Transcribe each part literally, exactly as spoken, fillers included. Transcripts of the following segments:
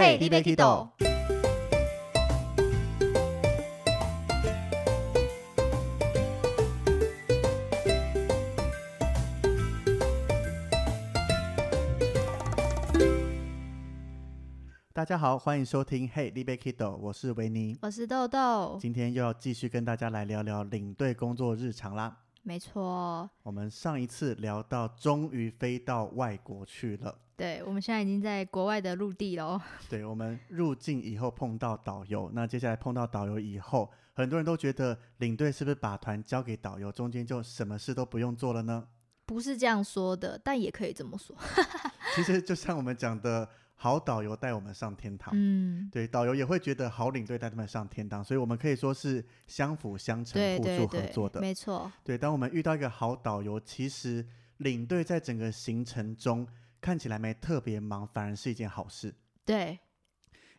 嘿，你要去哪？大家好，欢迎收听 Hey， 你要去哪，我是维尼，我是豆豆。今天又要继续跟大家来聊聊领队工作日常啦。没错，我们上一次聊到终于飞到外国去了。对，我们现在已经在国外的陆地了。对，我们入境以后碰到导游，那接下来碰到导游以后，很多人都觉得领队是不是把团交给导游，中间就什么事都不用做了呢？不是这样说的，但也可以这么说。其实就像我们讲的，好导游带我们上天堂，嗯，对，导游也会觉得好领队带他们上天堂，所以我们可以说是相辅相成、互助合作的，没错。对，当我们遇到一个好导游，其实领队在整个行程中看起来没特别忙，反而是一件好事。对，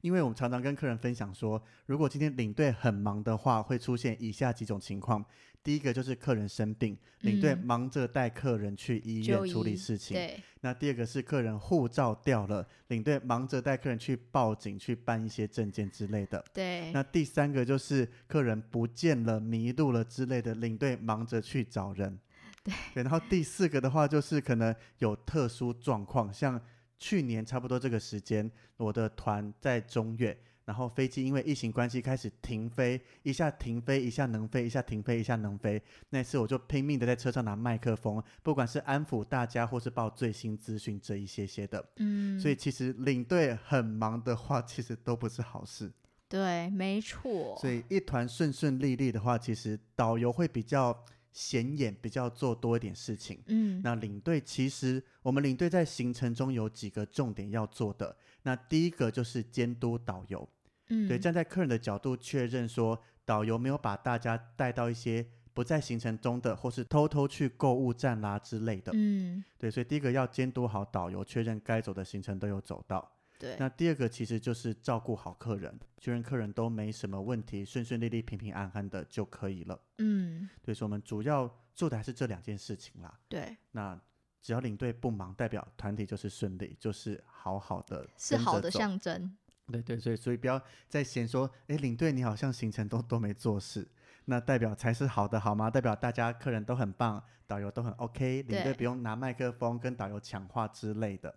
因为我们常常跟客人分享说，如果今天领队很忙的话，会出现以下几种情况。第一个就是客人生病，领队忙着带客人去医院处理事情、嗯、对。那第二个是客人护照掉了，领队忙着带客人去报警，去办一些证件之类的，对。那第三个就是客人不见了，迷路了之类的，领队忙着去找人， 对， 对。然后第四个的话就是可能有特殊状况，像去年差不多这个时间，我的团在中越，然后飞机因为疫情关系开始停飞，一下停飞，一下能飞，一下停飞，一下能飞。那次我就拼命的在车上拿麦克风，不管是安抚大家或是报最新资讯这一些些的。嗯，所以其实领队很忙的话，其实都不是好事。对，没错。所以一团顺顺利利的话，其实导游会比较显眼，比较做多一点事情。嗯，那领队其实我们领队在行程中有几个重点要做的。那第一个就是监督导游。嗯、对，站在客人的角度确认说导游没有把大家带到一些不在行程中的，或是偷偷去购物站啦之类的、嗯、对，所以第一个要监督好导游，确认该走的行程都有走到。对，那第二个其实就是照顾好客人，确认客人都没什么问题，顺顺利利平平安安的就可以了。嗯，对，所以我们主要做的还是这两件事情啦。对，那只要领队不忙，代表团体就是顺利，就是好好的，是好的象征。对对，所以所以不要再嫌说，哎，领队你好像行程都都没做事，那代表才是好的好吗？代表大家客人都很棒，导游都很 OK， 领队不用拿麦克风跟导游抢话之类的。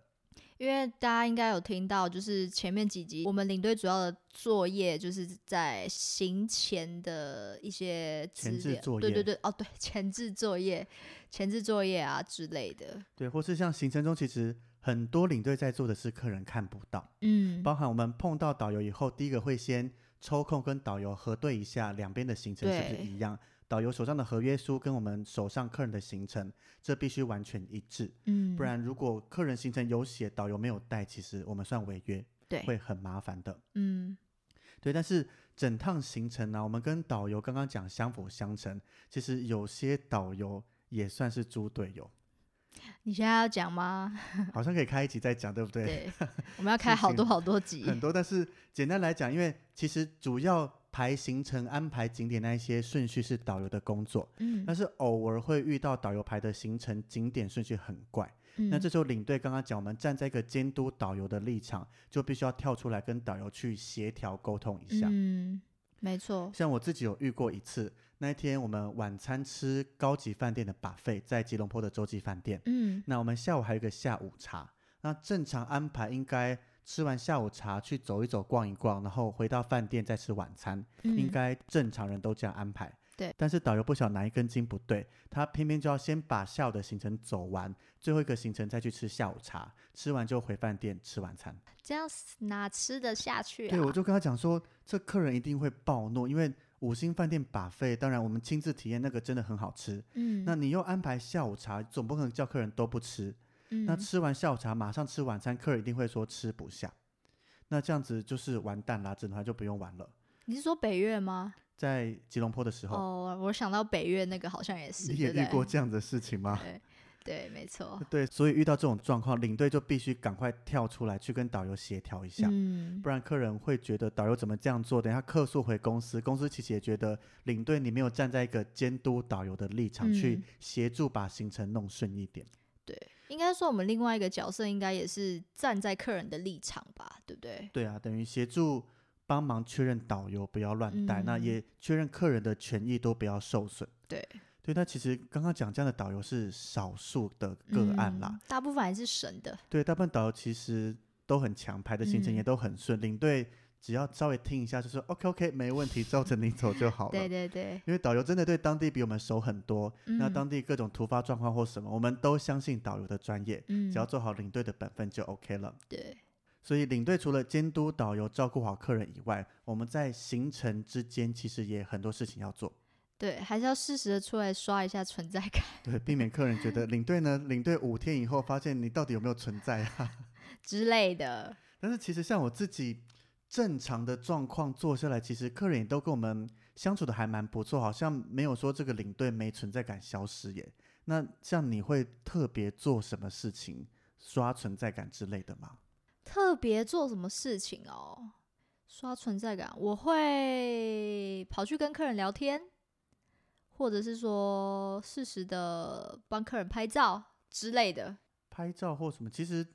因为大家应该有听到，就是前面几集我们领队主要的作业就是在行前的一些前置作业，对对对，哦对，前置作业、前置作业啊之类的。对，或是像行程中其实很多领队在做的是客人看不到，嗯，包含我们碰到导游以后，第一个会先抽空跟导游核对一下两边的行程是不是一样，导游手上的合约书跟我们手上客人的行程，这必须完全一致，嗯，不然如果客人行程有写，导游没有带，其实我们算违约，对，会很麻烦的，嗯，对。但是整趟行程呢、啊，我们跟导游刚刚讲相辅相成，其实有些导游也算是猪队友。你现在要讲吗？好像可以开一集再讲，对不对？对，我们要开好多好多集，很多。但是简单来讲，因为其实主要排行程、安排景点那一些顺序是导游的工作，嗯，但是偶尔会遇到导游排的行程、景点顺序很怪，嗯，那这时候领队刚刚讲，我们站在一个监督导游的立场，就必须要跳出来跟导游去协调沟通一下，嗯，没错。像我自己有遇过一次。那一天我们晚餐吃高级饭店的 buffet， 在吉隆坡的洲际饭店，嗯，那我们下午还有一个下午茶，那正常安排应该吃完下午茶去走一走逛一逛，然后回到饭店再吃晚餐，嗯，应该正常人都这样安排，对。但是导游不晓哪一根筋不对，他偏偏就要先把下午的行程走完，最后一个行程再去吃下午茶，吃完就回饭店吃晚餐，这样哪吃得下去啊？对，我就跟他讲说这客人一定会暴怒，因为五星饭店 buffet， 当然我们亲自体验那个真的很好吃，嗯，那你又安排下午茶，总不可能叫客人都不吃，嗯，那吃完下午茶马上吃晚餐，客人一定会说吃不下，那这样子就是完蛋啦，整团就不用玩了。你是说北越吗？在吉隆坡的时候。哦，我想到北越那个好像也是。你也遇过这样的事情吗？对对，没错。对，所以遇到这种状况，领队就必须赶快跳出来去跟导游协调一下，嗯，不然客人会觉得导游怎么这样做，等一下客诉回公司，公司其实也觉得领队你没有站在一个监督导游的立场，嗯，去协助把行程弄顺一点。对，应该说我们另外一个角色应该也是站在客人的立场吧，对不对？对啊，等于协助帮忙确认导游不要乱带、嗯、那也确认客人的权益都不要受损。对对，那其实刚刚讲这样的导游是少数的个案啦、嗯、大部分还是神的。对，大部分导游其实都很强，排的行程也都很顺、嗯、领队只要稍微听一下就说 OK OK 没问题，照着你走就好了。对对对，因为导游真的对当地比我们熟很多、嗯、那当地各种突发状况或什么我们都相信导游的专业、嗯、只要做好领队的本分就 OK 了。对，所以领队除了监督导游照顾好客人以外，我们在行程之间其实也很多事情要做。对，还是要适时的出来刷一下存在感。对，避免客人觉得领队呢领队五天以后发现你到底有没有存在啊之类的。但是其实像我自己正常的状况做下来，其实客人也都跟我们相处的还蛮不错，好像没有说这个领队没存在感消失耶。那像你会特别做什么事情刷存在感之类的吗？特别做什么事情哦，刷存在感，我会跑去跟客人聊天，或者是说适时的帮客人拍照之类的。拍照或什么，其实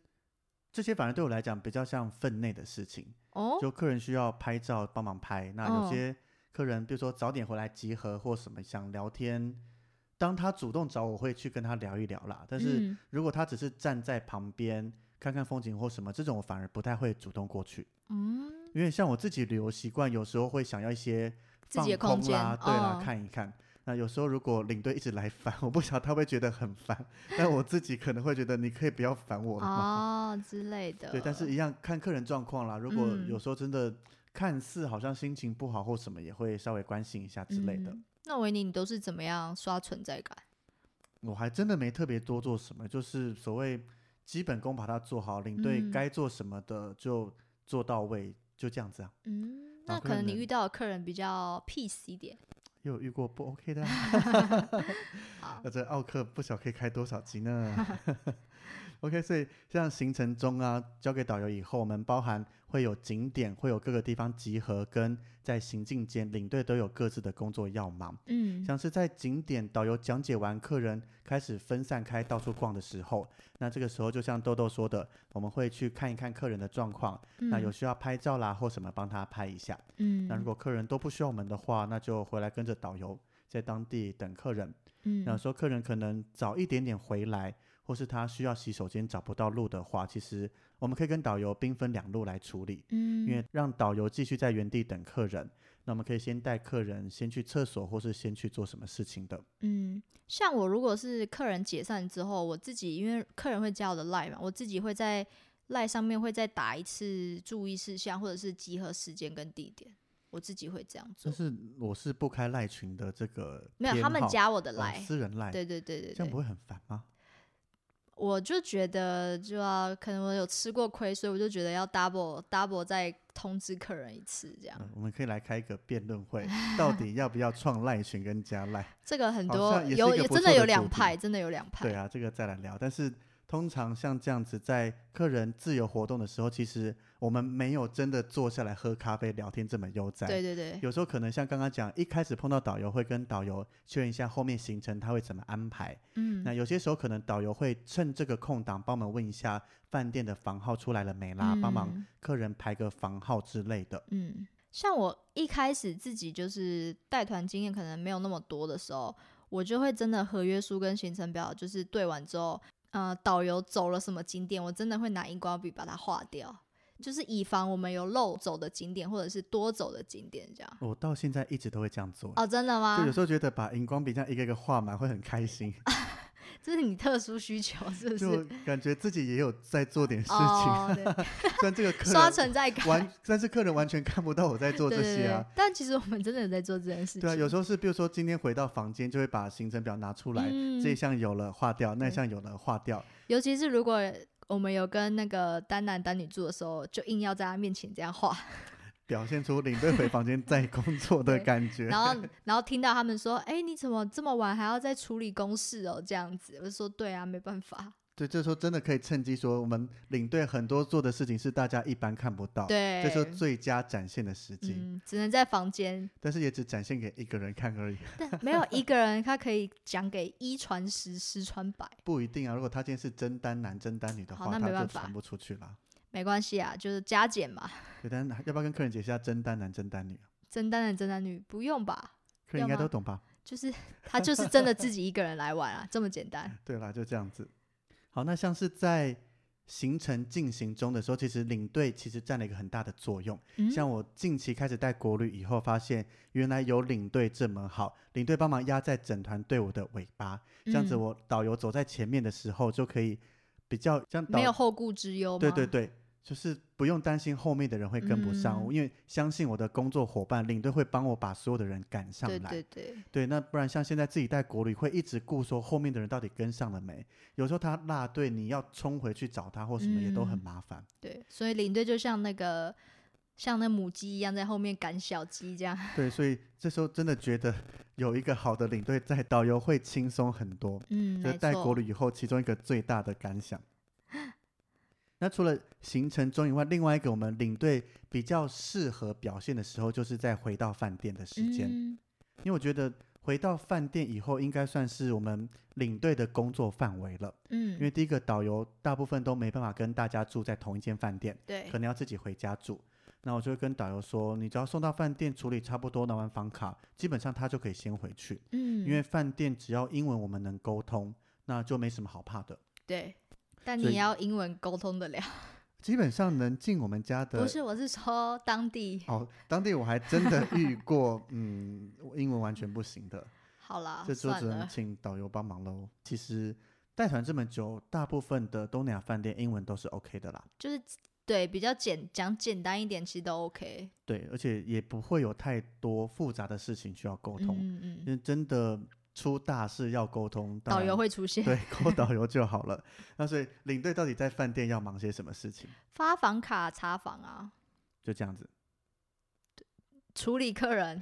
这些反而对我来讲比较像分内的事情、哦、就客人需要拍照帮忙拍，那有些客人比如说早点回来集合或什么想聊天，当他主动找我会去跟他聊一聊啦，但是如果他只是站在旁边、嗯看看风景或什么，这种我反而不太会主动过去。嗯，因为像我自己旅游习惯有时候会想要一些放空啦，自己的空间，对啦、哦、看一看。那有时候如果领队一直来烦我，不晓得他会觉得很烦但我自己可能会觉得你可以不要烦我了吗、哦、之类的。对，但是一样看客人状况啦，如果有时候真的看似好像心情不好或什么也会稍微关心一下之类的、嗯、那维尼你都是怎么样刷存在感？我还真的没特别多做什么，就是所谓基本功把它做好，领队该做什么的就做到位、嗯、就这样子啊。嗯，那可能你遇到的客人比较 peace 一点，又有遇过不 OK 的、啊、好，那这奥克不晓可以开多少集呢OK， 所以像行程中啊交给导游以后，我们包含会有景点，会有各个地方集合，跟在行进间领队都有各自的工作要忙。嗯，像是在景点导游讲解完，客人开始分散开到处逛的时候，那这个时候就像豆豆说的，我们会去看一看客人的状况、嗯、那有需要拍照啦或什么帮他拍一下。嗯，那如果客人都不需要我们的话，那就回来跟着导游在当地等客人。嗯，那说客人可能早一点点回来，或是他需要洗手间找不到路的话，其实我们可以跟导游兵分两路来处理。嗯，因为让导游继续在原地等客人，那我们可以先带客人先去厕所或是先去做什么事情的。嗯，像我如果是客人解散之后，我自己因为客人会加我的 LINE 嘛，我自己会在 LINE 上面会再打一次注意事项或者是集合时间跟地点，我自己会这样做。但是我是不开 LINE 群的这个偏好，没有他们加我的 LINE、哦、私人 LINE。 对对对 对, 对，这样不会很烦吗？我就觉得就要、啊、可能我有吃过亏，所以我就觉得要 double double 再通知客人一次这样、嗯、我们可以来开一个辩论会到底要不要创赖群跟加赖这个很多也有也真的有两派，真的有两派。对啊，这个再来聊。但是通常像这样子在客人自由活动的时候，其实我们没有真的坐下来喝咖啡聊天这么悠哉。对对对，有时候可能像刚刚讲一开始碰到导游会跟导游确认一下后面行程他会怎么安排。嗯，那有些时候可能导游会趁这个空档帮我们问一下饭店的房号出来了没啦、嗯、帮忙客人排个房号之类的。嗯，像我一开始自己就是带团经验可能没有那么多的时候，我就会真的合约书跟行程表就是对完之后，呃，导游走了什么景点，我真的会拿荧光笔把它划掉，就是以防我们有漏走的景点或者是多走的景点这样。我到现在一直都会这样做。哦，真的吗？就有时候觉得把荧光笔这样一个一个画满会很开心这是你特殊需求是不是？就感觉自己也有在做点事情、哦、虽然这个客人刷存在感，但是客人完全看不到我在做这些啊。对对对，但其实我们真的有在做这件事情。对啊，有时候是比如说今天回到房间就会把行程表拿出来、嗯、这一项有了划掉，那一项有了划掉。尤其是如果我们有跟那个单男单女住的时候，就硬要在他面前这样画，表现出领队回房间在工作的感觉然后然后听到他们说哎、欸，你怎么这么晚还要再处理公事哦这样子，我就说对啊没办法。对，这时候真的可以趁机说，我们领队很多做的事情是大家一般看不到，对，这时候最佳展现的时机、嗯、只能在房间，但是也只展现给一个人看而已。但没有一个人他可以讲给一传十十传百，不一定啊，如果他今天是真单男真单女的话，他就传不出去啦。没关系啊，就是加减嘛。对，但要不要跟客人解释一下真单男真单女、啊、真单男真单女不用吧，客人应该都懂吧，就是他就是真的自己一个人来玩啊这么简单。对啦，就这样子。好，那像是在行程进行中的时候，其实领队其实占了一个很大的作用、嗯、像我近期开始带国旅以后，发现原来有领队这么好，领队帮忙压在整团队伍的尾巴、嗯、这样子我导游走在前面的时候就可以比较像没有后顾之忧吗？对对对，就是不用担心后面的人会跟不上、嗯、因为相信我的工作伙伴领队会帮我把所有的人赶上来。对对对对，那不然像现在自己带国旅会一直顾说后面的人到底跟上了没，有时候他落队你要冲回去找他或什么也都很麻烦、嗯、对，所以领队就像那个像那母鸡一样在后面赶小鸡这样。对，所以这时候真的觉得有一个好的领队在，导游会轻松很多。嗯，就带国旅以后其中一个最大的感想。那除了行程中以外，另外一个我们领队比较适合表现的时候，就是在回到饭店的时间、嗯、因为我觉得回到饭店以后应该算是我们领队的工作范围了。嗯，因为第一个导游大部分都没办法跟大家住在同一间饭店，对，可能要自己回家住，那我就会跟导游说，你只要送到饭店处理差不多，拿完房卡基本上他就可以先回去。嗯，因为饭店只要英文我们能沟通，那就没什么好怕的。对，但你要英文沟通得了，基本上能进我们家的，不是，我是说当地哦，当地我还真的遇过嗯，英文完全不行的。好啦，这就只能请导游帮忙咯。其实带团这么久，大部分的东南亚饭店英文都是 OK 的啦，就是对比较简讲简单一点其实都 OK。 对，而且也不会有太多复杂的事情需要沟通。嗯嗯，因为真的出大事要沟通，导游会出现，对，勾导游就好了。那所以领队到底在饭店要忙些什么事情？发房卡、查房啊，就这样子，处理客人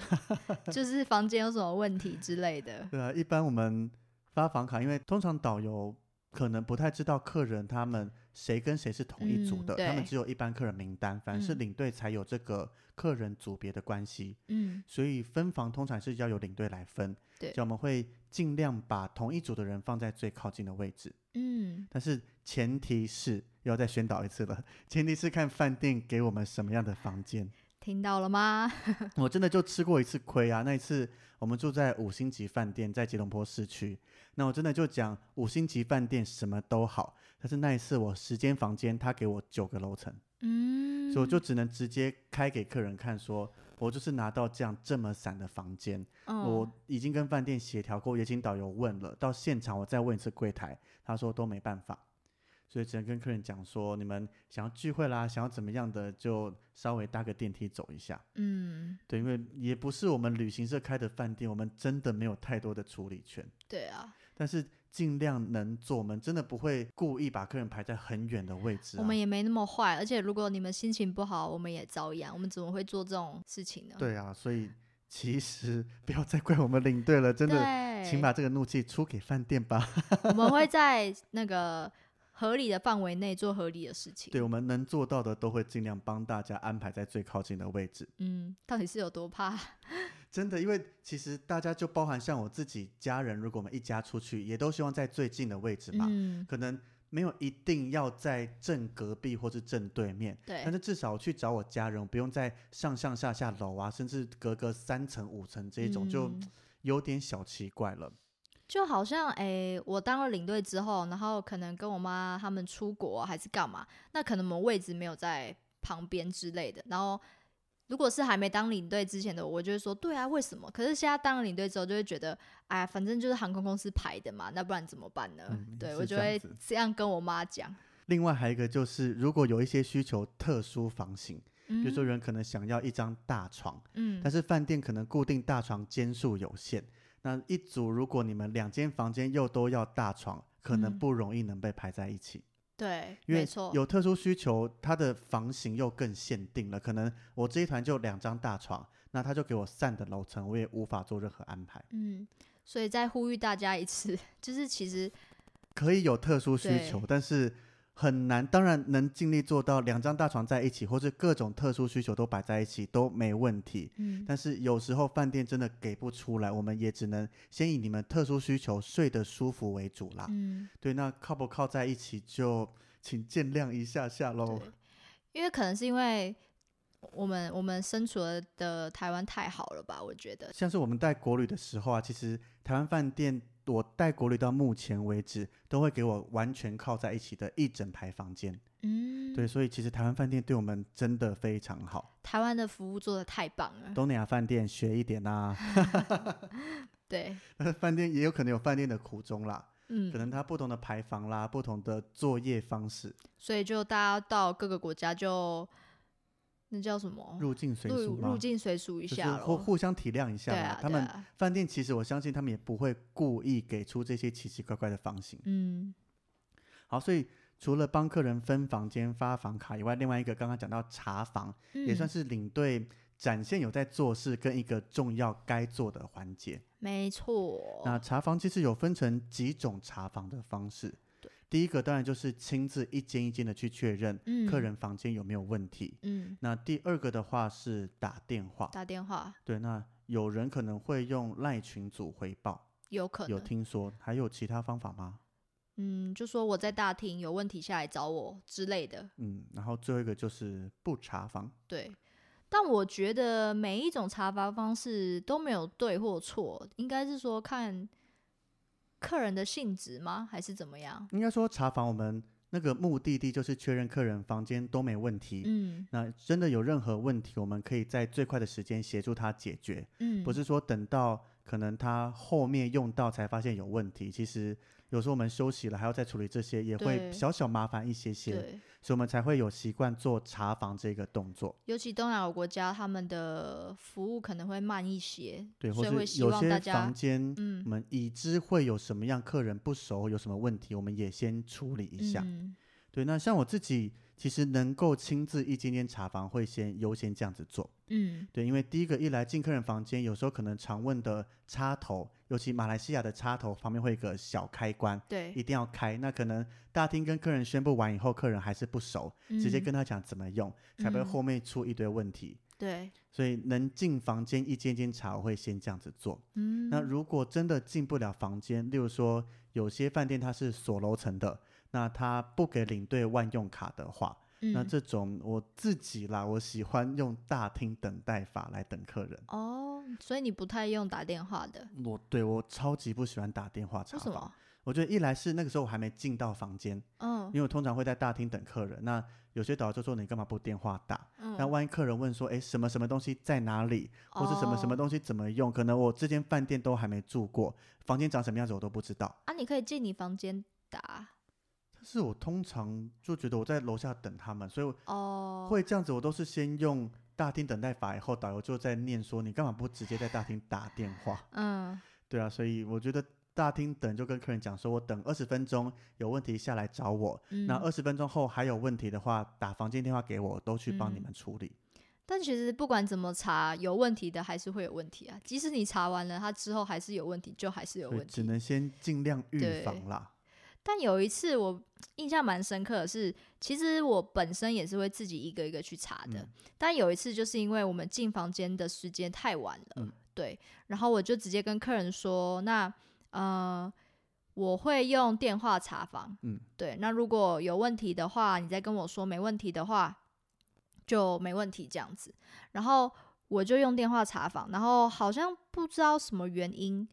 就是房间有什么问题之类的。对啊，一般我们发房卡，因为通常导游可能不太知道客人他们谁跟谁是同一组的、嗯、他们只有一般客人名单，反而是领队才有这个客人组别的关系。嗯，所以分房通常是要由领队来分。对，就我们会尽量把同一组的人放在最靠近的位置。嗯，但是前提是要再宣导一次了，前提是看饭店给我们什么样的房间，听到了吗？我真的就吃过一次亏啊。那一次我们住在五星级饭店，在吉隆坡市区，那我真的就讲五星级饭店什么都好，但是那一次我十间房间他给我九个楼层。嗯，所以我就只能直接开给客人看说我就是拿到这样这么散的房间、嗯、我已经跟饭店协调过，也请导游问了，到现场我再问一次柜台，他说都没办法，所以只能跟客人讲说，你们想要聚会啦，想要怎么样的就稍微搭个电梯走一下。嗯，对，因为也不是我们旅行社开的饭店，我们真的没有太多的处理权。对啊，但是尽量能做，我们真的不会故意把客人排在很远的位置、啊、我们也没那么坏，而且如果你们心情不好我们也遭殃，我们怎么会做这种事情呢？对啊，所以其实不要再怪我们领队了，真的请把这个怒气出给饭店吧。我们会在那个合理的范围内做合理的事情。对，我们能做到的都会尽量帮大家安排在最靠近的位置。嗯，到底是有多怕？真的，因为其实大家就包含像我自己家人，如果我们一家出去也都希望在最近的位置嘛、嗯、可能没有一定要在正隔壁或是正对面，对，但是至少去找我家人不用在上上下下楼啊，甚至隔个三层五层这一种、嗯、就有点小奇怪了。就好像诶、欸，我当了领队之后，然后可能跟我妈他们出国还是干嘛，那可能我们位置没有在旁边之类的，然后如果是还没当领队之前的我就会说对啊为什么，可是现在当了领队之后就会觉得哎呀，反正就是航空公司排的嘛，那不然怎么办呢、嗯、对，我就会这样跟我妈讲。另外还有一个就是如果有一些需求特殊房型，比如说人可能想要一张大床、嗯、但是饭店可能固定大床间数有限，那一组如果你们两间房间又都要大床，可能不容易能被排在一起、嗯、对，因为有特殊需求它的房型又更限定了，可能我这一团就两张大床，那他就给我散的楼层，我也无法做任何安排。嗯，所以再呼吁大家一次，就是其实可以有特殊需求，但是很难，当然能尽力做到两张大床在一起或是各种特殊需求都摆在一起都没问题、嗯、但是有时候饭店真的给不出来，我们也只能先以你们特殊需求睡得舒服为主啦、嗯、对，那靠不靠在一起就请见谅一下下咯，因为可能是因为我们我们身处的台湾太好了吧，我觉得像是我们带国旅的时候啊，其实台湾饭店我带国旅到目前为止都会给我完全靠在一起的一整排房间、嗯、对，所以其实台湾饭店对我们真的非常好，台湾的服务做得太棒了，东南亚饭店学一点啊对，但是饭店也有可能有饭店的苦衷啦，嗯，可能它不同的排房啦，不同的作业方式，所以就大家到各个国家就那叫什么入境随俗入境随俗一下、就是、互, 互相体谅一下、啊啊、他们饭店其实我相信他们也不会故意给出这些奇奇怪怪的房型。嗯，好，所以除了帮客人分房间发房卡以外，另外一个刚刚讲到查房、嗯、也算是领队展现有在做事跟一个重要该做的环节，没错。那查房其实有分成几种查房的方式，第一个当然就是亲自一间一间的去确认客人房间有没有问题、嗯、那第二个的话是打电话打电话对，那有人可能会用 LINE 群组回报，有可能有听说，还有其他方法吗？嗯，就说我在大厅有问题下来找我之类的。嗯，然后最后一个就是不查房。对，但我觉得每一种查房方式都没有对或错，应该是说看客人的性质吗？还是怎么样？应该说查房我们那个目的地就是确认客人房间都没问题，嗯，那真的有任何问题我们可以在最快的时间协助他解决，嗯，不是说等到可能他后面用到才发现有问题，其实有时候我们休息了还要再处理这些也会小小麻烦一些些，所以我们才会有习惯做查房这个动作，尤其东南亚国家他们的服务可能会慢一些，对，所以会希望大家有些房间、嗯、我们已知会有什么样客人不熟有什么问题我们也先处理一下、嗯、对，那像我自己其实能够亲自一间间查房会先优先这样子做，嗯，对，因为第一个一来进客人房间有时候可能常问的插头，尤其马来西亚的插头旁边会有一个小开关，对，一定要开，那可能大厅跟客人宣布完以后客人还是不熟、嗯、直接跟他讲怎么用才不会后面出一堆问题、嗯、对，所以能进房间一间间查我会先这样子做、嗯、那如果真的进不了房间，例如说有些饭店它是锁楼层的，那他不给领队万用卡的话、嗯、那这种我自己啦，我喜欢用大厅等待法来等客人。哦，所以你不太用打电话的。我对，我超级不喜欢打电话查房。为什么？我觉得一来是那个时候我还没进到房间、哦、因为我通常会在大厅等客人，那有些导游就说你干嘛不电话打、嗯、那万一客人问说哎，什么什么东西在哪里、哦、或是什么什么东西怎么用，可能我这间饭店都还没住过，房间长什么样子我都不知道啊。你可以进你房间打，是我通常就觉得我在楼下等他们，所以我会这样子，我都是先用大厅等待法，以后导游就在念说你干嘛不直接在大厅打电话。嗯，对啊，所以我觉得大厅等就跟客人讲说我等二十分钟，有问题下来找我、嗯、那二十分钟后还有问题的话打房间电话给我，都去帮你们处理、嗯、但其实不管怎么查有问题的还是会有问题啊，即使你查完了他之后还是有问题就还是有问题，只能先尽量预防啦。但有一次我印象蛮深刻的是，其实我本身也是会自己一个一个去查的、嗯、但有一次就是因为我们进房间的时间太晚了、嗯、对，然后我就直接跟客人说那呃我会用电话查房、嗯、对，那如果有问题的话你再跟我说，没问题的话就没问题这样子，然后我就用电话查房，然后好像不知道什么原因，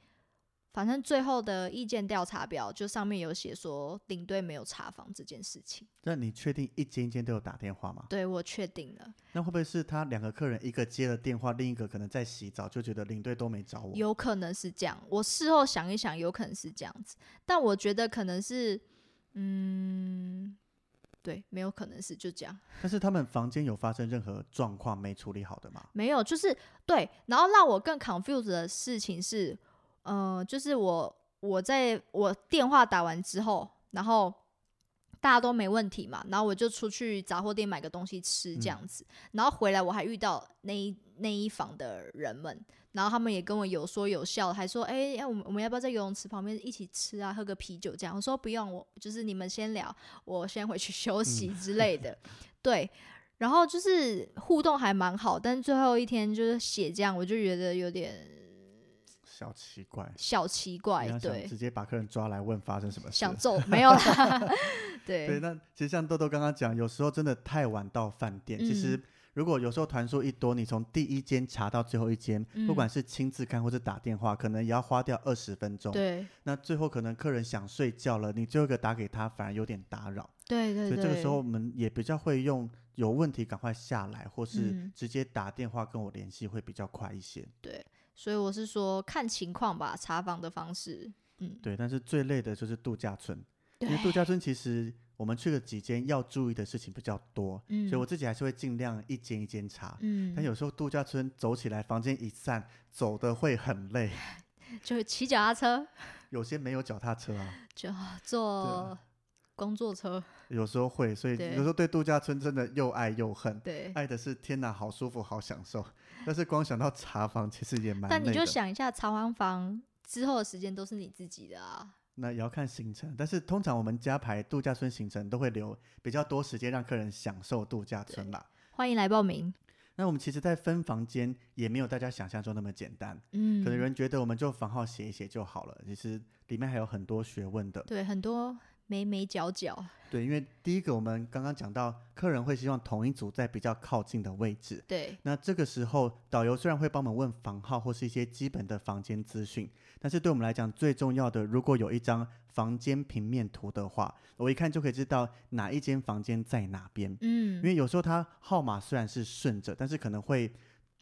反正最后的意见调查表就上面有写说领队没有查房这件事情。那你确定一间一间都有打电话吗？对，我确定了。那会不会是他两个客人一个接了电话，另一个可能在洗澡，就觉得领队都没找我？有可能是这样，我事后想一想有可能是这样子，但我觉得可能是嗯对，没有可能是就这样。但是他们房间有发生任何状况没处理好的吗？没有，就是对，然后让我更 confused 的事情是呃，就是我我在我电话打完之后，然后大家都没问题嘛，然后我就出去杂货店买个东西吃这样子、嗯、然后回来我还遇到那一那一房的人们，然后他们也跟我有说有笑，还说哎、欸，我们要不要在游泳池旁边一起吃啊，喝个啤酒这样。我说不用，我就是你们先聊，我先回去休息之类的、嗯、对，然后就是互动还蛮好，但最后一天就是写这样，我就觉得有点小奇怪，小奇怪，对，直接把客人抓来问发生什么事，想揍没有啦对对，那其实像豆豆刚刚讲，有时候真的太晚到饭店、嗯、其实如果有时候团数一多，你从第一间查到最后一间、嗯、不管是亲自看或是打电话，可能也要花掉二十分钟。对，那最后可能客人想睡觉了，你最后一个打给他反而有点打扰。对对对，所以这个时候我们也比较会用有问题赶快下来，或是直接打电话跟我联系会比较快一些、嗯、对，所以我是说看情况吧，查房的方式、嗯、对。但是最累的就是度假村，因为度假村其实我们去了几间要注意的事情比较多、嗯、所以我自己还是会尽量一间一间查、嗯、但有时候度假村走起来房间一散走的会很累，就骑脚踏车，有些没有脚踏车啊，就坐工作车，有时候会，所以有时候对度假村真的又爱又恨。对，爱的是天哪好舒服好享受，但是光想到查房其实也蛮累的。但你就想一下，查完房之后的时间都是你自己的啊，那也要看行程，但是通常我们家排度假村行程都会留比较多时间让客人享受度假村啦。欢迎来报名。那我们其实在分房间也没有大家想象中那么简单，嗯，可能有人觉得我们就房号写一写就好了，其实里面还有很多学问的。对，很多眉眉角角。对，因为第一个我们刚刚讲到客人会希望同一组在比较靠近的位置。对，那这个时候导游虽然会帮我们问房号或是一些基本的房间资讯，但是对我们来讲最重要的，如果有一张房间平面图的话，我一看就可以知道哪一间房间在哪边。嗯，因为有时候它号码虽然是顺着，但是可能会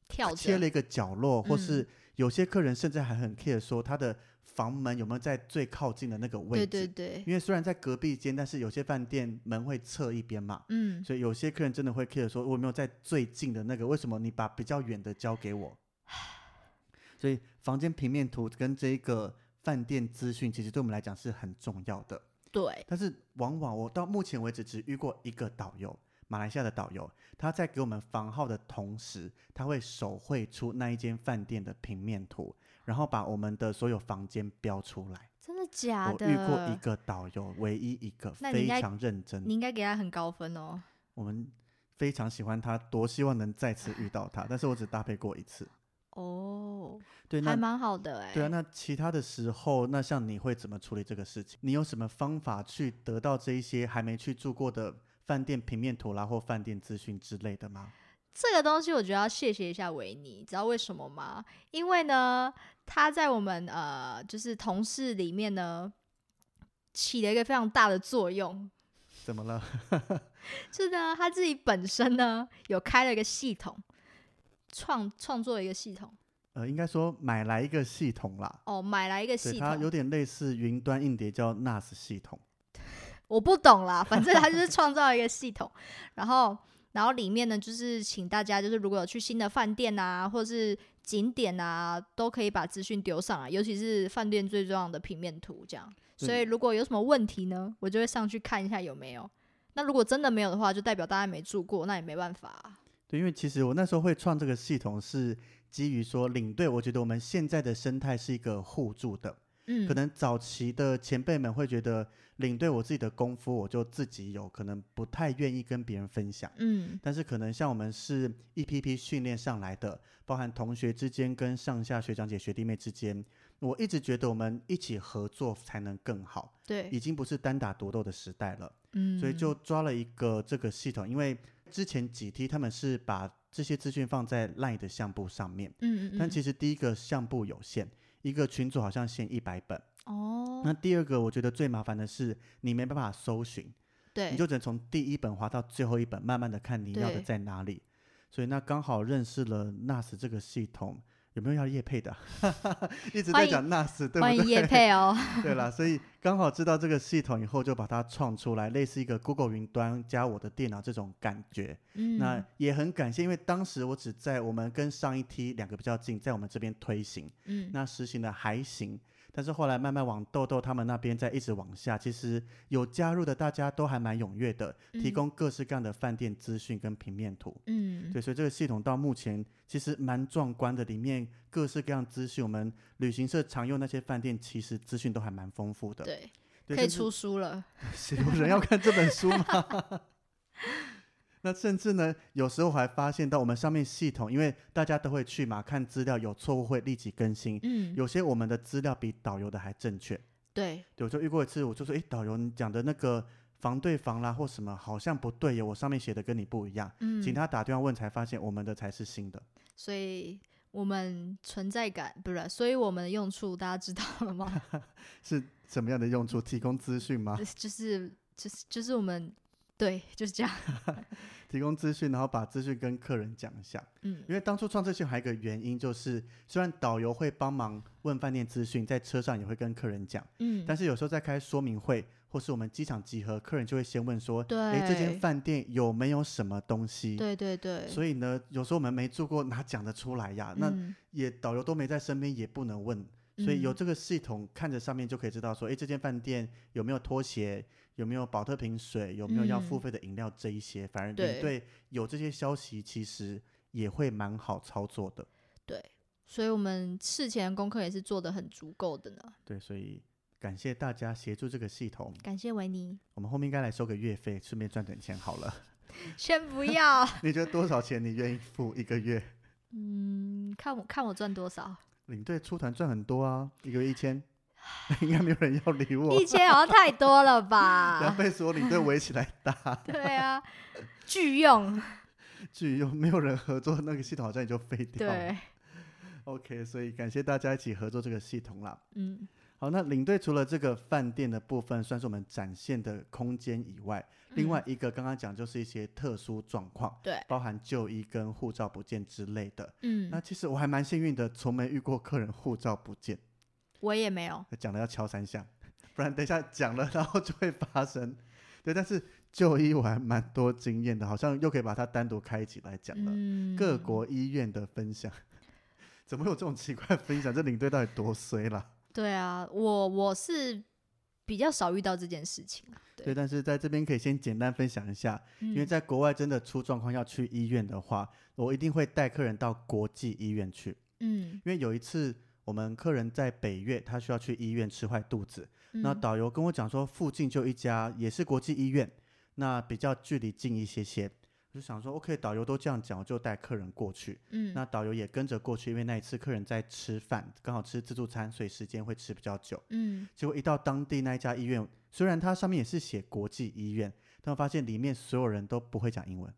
跳着切了一个角落，或是有些客人甚至还很 care 说他的房门有没有在最靠近的那个位置。对对对，因为虽然在隔壁间，但是有些饭店门会侧一边嘛，嗯，所以有些客人真的会 care 说我有没有在最近的那个，为什么你把比较远的交给我所以房间平面图跟这个饭店资讯其实对我们来讲是很重要的。对，但是往往我到目前为止只遇过一个导游，马来西亚的导游，他在给我们房号的同时，他会手绘出那一间饭店的平面图，然后把我们的所有房间标出来。真的假的？我遇过一个导游，唯一一个，非常认真。你应该给他很高分哦。我们非常喜欢他，多希望能再次遇到他，但是我只搭配过一次。哦、oh, ，对，还蛮好的哎、欸。对啊，那其他的时候，那像你会怎么处理这个事情？你有什么方法去得到这一些还没去住过的饭店平面图啦，或饭店资讯之类的吗？这个东西我觉得要谢谢一下维尼，知道为什么吗？因为呢，他在我们呃，就是同事里面呢，起了一个非常大的作用。怎么了？是呢，他自己本身呢，有开了一个系统。创创作一个系统，呃，应该说买来一个系统啦。哦，买来一个系统，它有点类似云端硬碟，叫 N A S 系统。我不懂啦，反正它就是创造一个系统，然后，然后里面呢，就是请大家，就是如果有去新的饭店啊，或是景点啊，都可以把资讯丢上来，尤其是饭店最重要的平面图这样。所以如果有什么问题呢，我就会上去看一下有没有。那如果真的没有的话，就代表大家没住过，那也没办法啊。对，因为其实我那时候会创这个系统是基于说领队，我觉得我们现在的生态是一个互助的、嗯、可能早期的前辈们会觉得领队我自己的功夫我就自己有，可能不太愿意跟别人分享、嗯、但是可能像我们是一批批训练上来的，包含同学之间跟上下学长姐学弟妹之间，我一直觉得我们一起合作才能更好。对，已经不是单打独斗的时代了、嗯、所以就抓了一个这个系统。因为之前几梯他们是把这些资讯放在 LINE 的相簿上面，嗯嗯，但其实第一个相簿有限，一个群组好像限一百本哦。那第二个我觉得最麻烦的是你没办法搜寻，对，你就只能从第一本滑到最后一本，慢慢的看你要的在哪里。所以那刚好认识了 N A S 这个系统。有没有要业配的一直在讲 N A S 对不对？欢迎业配哦对啦，所以刚好知道这个系统以后就把它创出来，类似一个 Google 云端加我的电脑这种感觉、嗯、那也很感谢，因为当时我只在我们跟上一梯两个比较近，在我们这边推行、嗯、那实行的还行，但是后来慢慢往豆豆他们那边再一直往下，其实有加入的大家都还蛮踊跃的，提供各式各样的饭店资讯跟平面图。嗯，对，所以这个系统到目前其实蛮壮观的，里面各式各样资讯，我们旅行社常用那些饭店其实资讯都还蛮丰富的。对，可以出书了。有人要看这本书吗？那甚至呢，有时候还发现到我们上面系统，因为大家都会去嘛，看资料有错误会立即更新。嗯，有些我们的资料比导游的还正确。对，对，我就遇过一次，我就说，哎，导游你讲的那个房对房啦或什么好像不对耶，我上面写的跟你不一样。嗯，请他打电话问才发现我们的才是新的。所以我们存在感不是，所以我们的用处大家知道了吗？是什么样的用处？提供资讯吗？就是就是就是我们。对，就是这样。提供资讯，然后把资讯跟客人讲一下。嗯，因为当初创这些还有一个原因，就是虽然导游会帮忙问饭店资讯，在车上也会跟客人讲。嗯，但是有时候在开说明会或是我们机场集合，客人就会先问说，对，诶，这间饭店有没有什么东西？对对对。所以呢，有时候我们没住过，哪讲得出来呀？嗯，那也导游都没在身边，也不能问。所以有这个系统，看着上面就可以知道说，哎，这间饭店有没有拖鞋，有没有保特瓶水，有没有要付费的饮料，这一些，嗯，反而你对有这些消息其实也会蛮好操作的。对，所以我们事前功课也是做得很足够的呢。对，所以感谢大家协助这个系统，感谢维尼。我们后面应该来收个月费，顺便赚点钱好了。先不要。你觉得多少钱你愿意付一个月？嗯，看我看我赚多少。领队出团赚很多啊，一个月一千，应该没有人要理我。一千好像太多了吧？要被所有领队围起来打。对啊，拒用，拒用，没有人合作，那个系统好像也就废掉了。对 ，OK， 所以感谢大家一起合作这个系统啦。嗯，好，那领队除了这个饭店的部分算是我们展现的空间以外，嗯，另外一个刚刚讲就是一些特殊状况，对，包含就医跟护照不见之类的。嗯，那其实我还蛮幸运的，从没遇过客人护照不见。我也没有。讲了要敲三下，不然等一下讲了然后就会发生。对，但是就医我还蛮多经验的，好像又可以把它单独开一集来讲了。嗯，各国医院的分享，怎么有这种奇怪的分享？这领队到底多衰啦？对啊，我我是比较少遇到这件事情，啊，对, 对，但是在这边可以先简单分享一下，嗯，因为在国外真的出状况要去医院的话，我一定会带客人到国际医院去。嗯，因为有一次我们客人在北越，他需要去医院吃坏肚子，嗯，那导游跟我讲说附近就一家也是国际医院，那比较距离近一些些，我就想说 OK， 导游都这样讲，我就带客人过去。嗯，那导游也跟着过去，因为那一次客人在吃饭，刚好吃自助餐，所以时间会吃比较久。嗯，结果一到当地那一家医院，虽然它上面也是写国际医院，但我发现里面所有人都不会讲英文，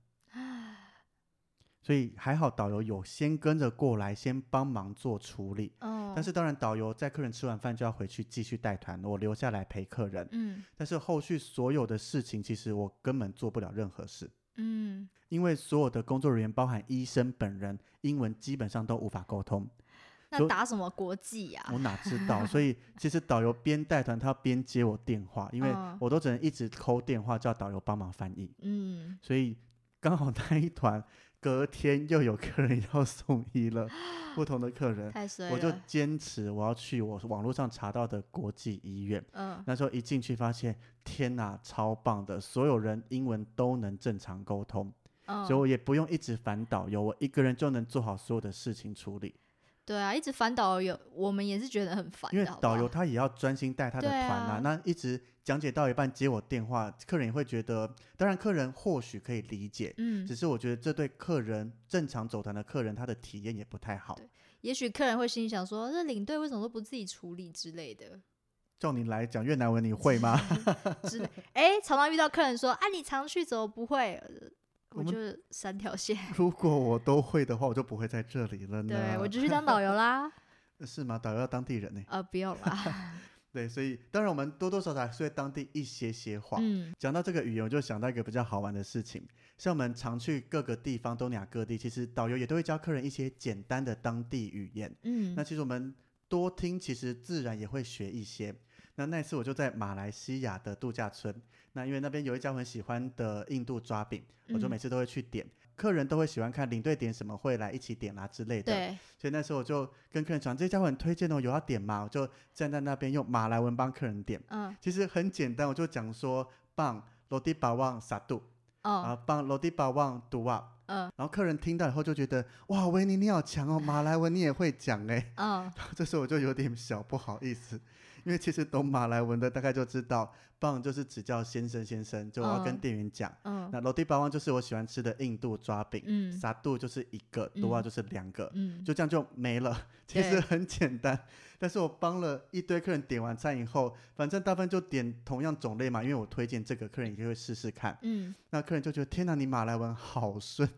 所以还好导游有先跟着过来，先帮忙做处理。哦，但是当然导游在客人吃完饭就要回去继续带团，我留下来陪客人。嗯，但是后续所有的事情其实我根本做不了任何事。嗯，因为所有的工作人员包含医生本人英文基本上都无法沟通，那打什么国际啊，我哪知道。所以其实导游边带团他要边接我电话，因为我都只能一直call电话叫导游帮忙翻译。嗯，所以刚好那一团隔天又有客人要送医了，不同的客人，太衰了，我就坚持我要去我网络上查到的国际医院。嗯，那时候一进去发现天哪，超棒的，所有人英文都能正常沟通。嗯，所以我也不用一直烦导游，我一个人就能做好所有的事情处理。对啊，一直烦导游我们也是觉得很烦，因为导游他也要专心带他的团啊，啊那一直讲解到一半接我电话，客人也会觉得，当然客人或许可以理解，嗯，只是我觉得这对客人正常走团的客人他的体验也不太好。也许客人会心里想说，这领队为什么都不自己处理之类的，叫你来讲越南文你会吗？之类，哎，常常遇到客人说啊你常去怎么不会，我就三条线，如果我都会的话我就不会在这里了呢。对，我就去当导游啦。是吗？导游要当地人呢？呃不要啦。对，所以当然我们多多少少还是会当地一些些话。嗯，讲到这个语言我就想到一个比较好玩的事情，像我们常去各个地方东南亚各地，其实导游也都会教客人一些简单的当地语言。嗯，那其实我们多听其实自然也会学一些。那那次我就在马来西亚的度假村，那因为那边有一家我很喜欢的印度抓饼，我就每次都会去点。嗯，客人都会喜欢看领队点什么会来一起点啊之类的，对，所以那时候我就跟客人讲这家伙很推荐哦，有要点吗？我就站在那边用马来文帮客人点，嗯，其实很简单，我就讲说棒罗蒂巴旺撒杜，啊棒罗蒂巴旺杜哇，嗯，然后客人听到以后就觉得哇维尼你好强哦，马来文你也会讲哎，嗯，然后这时候我就有点小不好意思，因为其实懂马来文的大概就知道棒就是只叫先生先生，就我要跟店员讲，嗯，那罗蒂巴旺就是我喜欢吃的印度抓饼，嗯，沙度就是一个，嗯，多啊就是两个，嗯，就这样就没了，其实很简单，但是我帮了一堆客人点完餐以后，反正大部分就点同样种类嘛，因为我推荐这个客人也会试试看，嗯，那客人就觉得天哪你马来文好顺，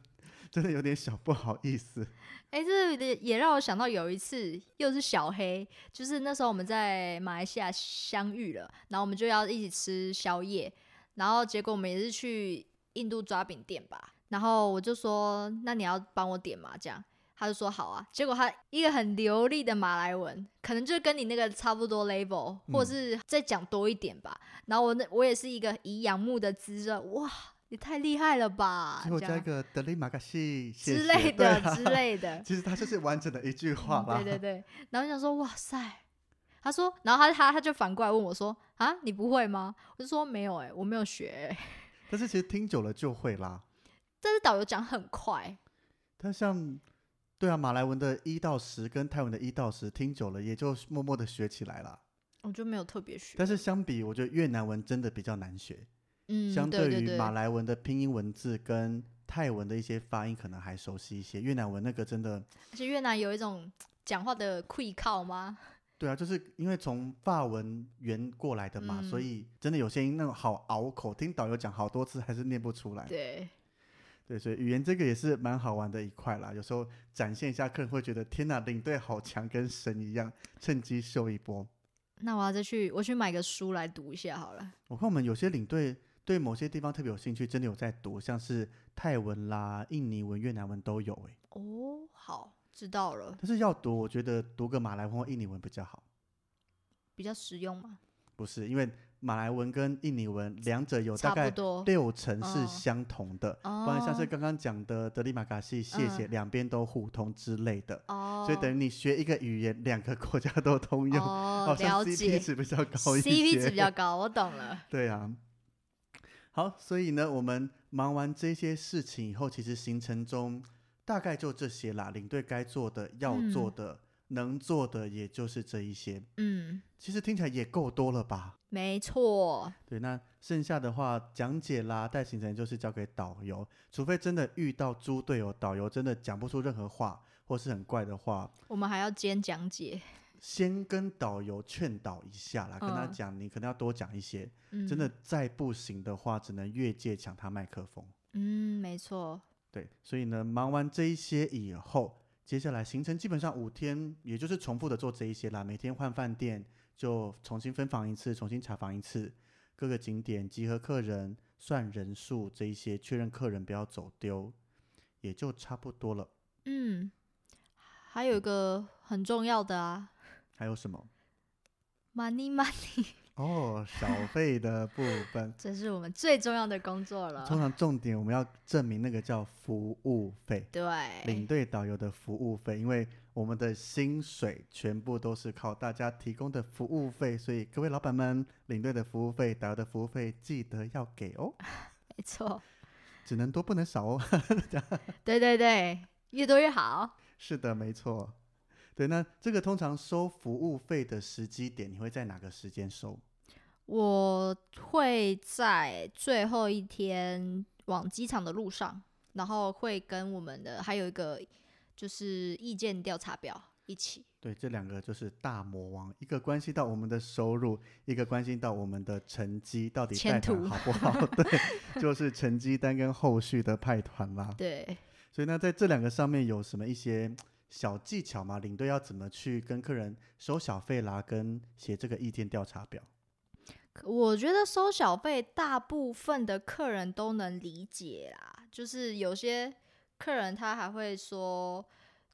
真的有点小不好意思。哎，这也让我想到有一次又是小黑，就是那时候我们在马来西亚相遇了，然后我们就要一起吃宵夜，然后结果我们也是去印度抓饼店吧，然后我就说那你要帮我点嘛这样，他就说好啊，结果他一个很流利的马来文，可能就跟你那个差不多 level 或者是再讲多一点吧，嗯，然后 我, 我也是一个以仰慕的姿势，哇也太厉害了吧！结果加一个德里马卡西之类的之类的，其实他就是完整的一句话吧，嗯，对对对。然后我想说哇塞，他说，然后 他, 他就反过来问我说啊你不会吗？我就说没有哎，欸，我没有学欸。但是其实听久了就会啦。但是导游讲很快。但像对啊，马来文的一到十跟泰文的一到十，听久了也就默默的学起来啦。我就没有特别学。但是相比，我觉得越南文真的比较难学。嗯，相对于马来文的拼音文字跟泰文的一些发音可能还熟悉一些，越南文那个真的，而且越南有一种讲话的气口吗？对啊，就是因为从法文源过来的嘛，嗯，所以真的有些音那种好拗口，听导游讲好多次还是念不出来。对对，所以语言这个也是蛮好玩的一块啦，有时候展现一下客人会觉得天哪领队好强，跟神一样，趁机秀一波。那我要再去我去买个书来读一下好了。我看我们有些领队对某些地方特别有兴趣，真的有在读，像是泰文啦、印尼文、越南文都有欸。哦，好，知道了。但是要读，我觉得读个马来文或印尼文比较好，比较实用吗？不是，因为马来文跟印尼文两者有大概六成是相同的，嗯，不然像是刚刚讲的德里马卡西谢谢，嗯，两边都互通之类的，哦，所以等于你学一个语言两个国家都通用，哦，好像 C P 值比较高一些， C P 值比较高，我懂了。对啊，好，所以呢我们忙完这些事情以后，其实行程中大概就这些啦，领队该做的要做的，嗯，能做的也就是这一些，嗯，其实听起来也够多了吧？没错。对，那剩下的话讲解啦带行程就是交给导游，除非真的遇到猪队友，导游真的讲不出任何话或是很怪的话，我们还要兼讲解，先跟导游劝导一下啦，跟他讲你可能要多讲一些，嗯，真的再不行的话只能越界抢他麦克风。嗯，没错。对，所以呢忙完这一些以后，接下来行程基本上五天也就是重复的做这一些啦，每天换饭店，就重新分房一次，重新查房一次，各个景点集合客人，算人数，这一些确认客人不要走丢，也就差不多了。嗯，还有一个很重要的啊，还有什么 money money 哦，小费的部分这是我们最重要的工作了，通常重点我们要证明那个叫服务费，对，领队导游的服务费，因为我们的薪水全部都是靠大家提供的服务费，所以各位老板们，领队的服务费、导游的服务费记得要给哦。没错，只能多不能少哦对对对，越多越好。是的，没错。对，那这个通常收服务费的时机点，你会在哪个时间收？我会在最后一天往机场的路上，然后会跟我们的还有一个就是意见调查表一起。对，这两个就是大魔王，一个关系到我们的收入，一个关系到我们的成绩到底带团好不好对，就是成绩单跟后续的派团啦。对，所以那在这两个上面有什么一些小技巧嘛？领队要怎么去跟客人收小费啦，跟写这个意见调查表？我觉得收小费大部分的客人都能理解啦，就是有些客人他还会说，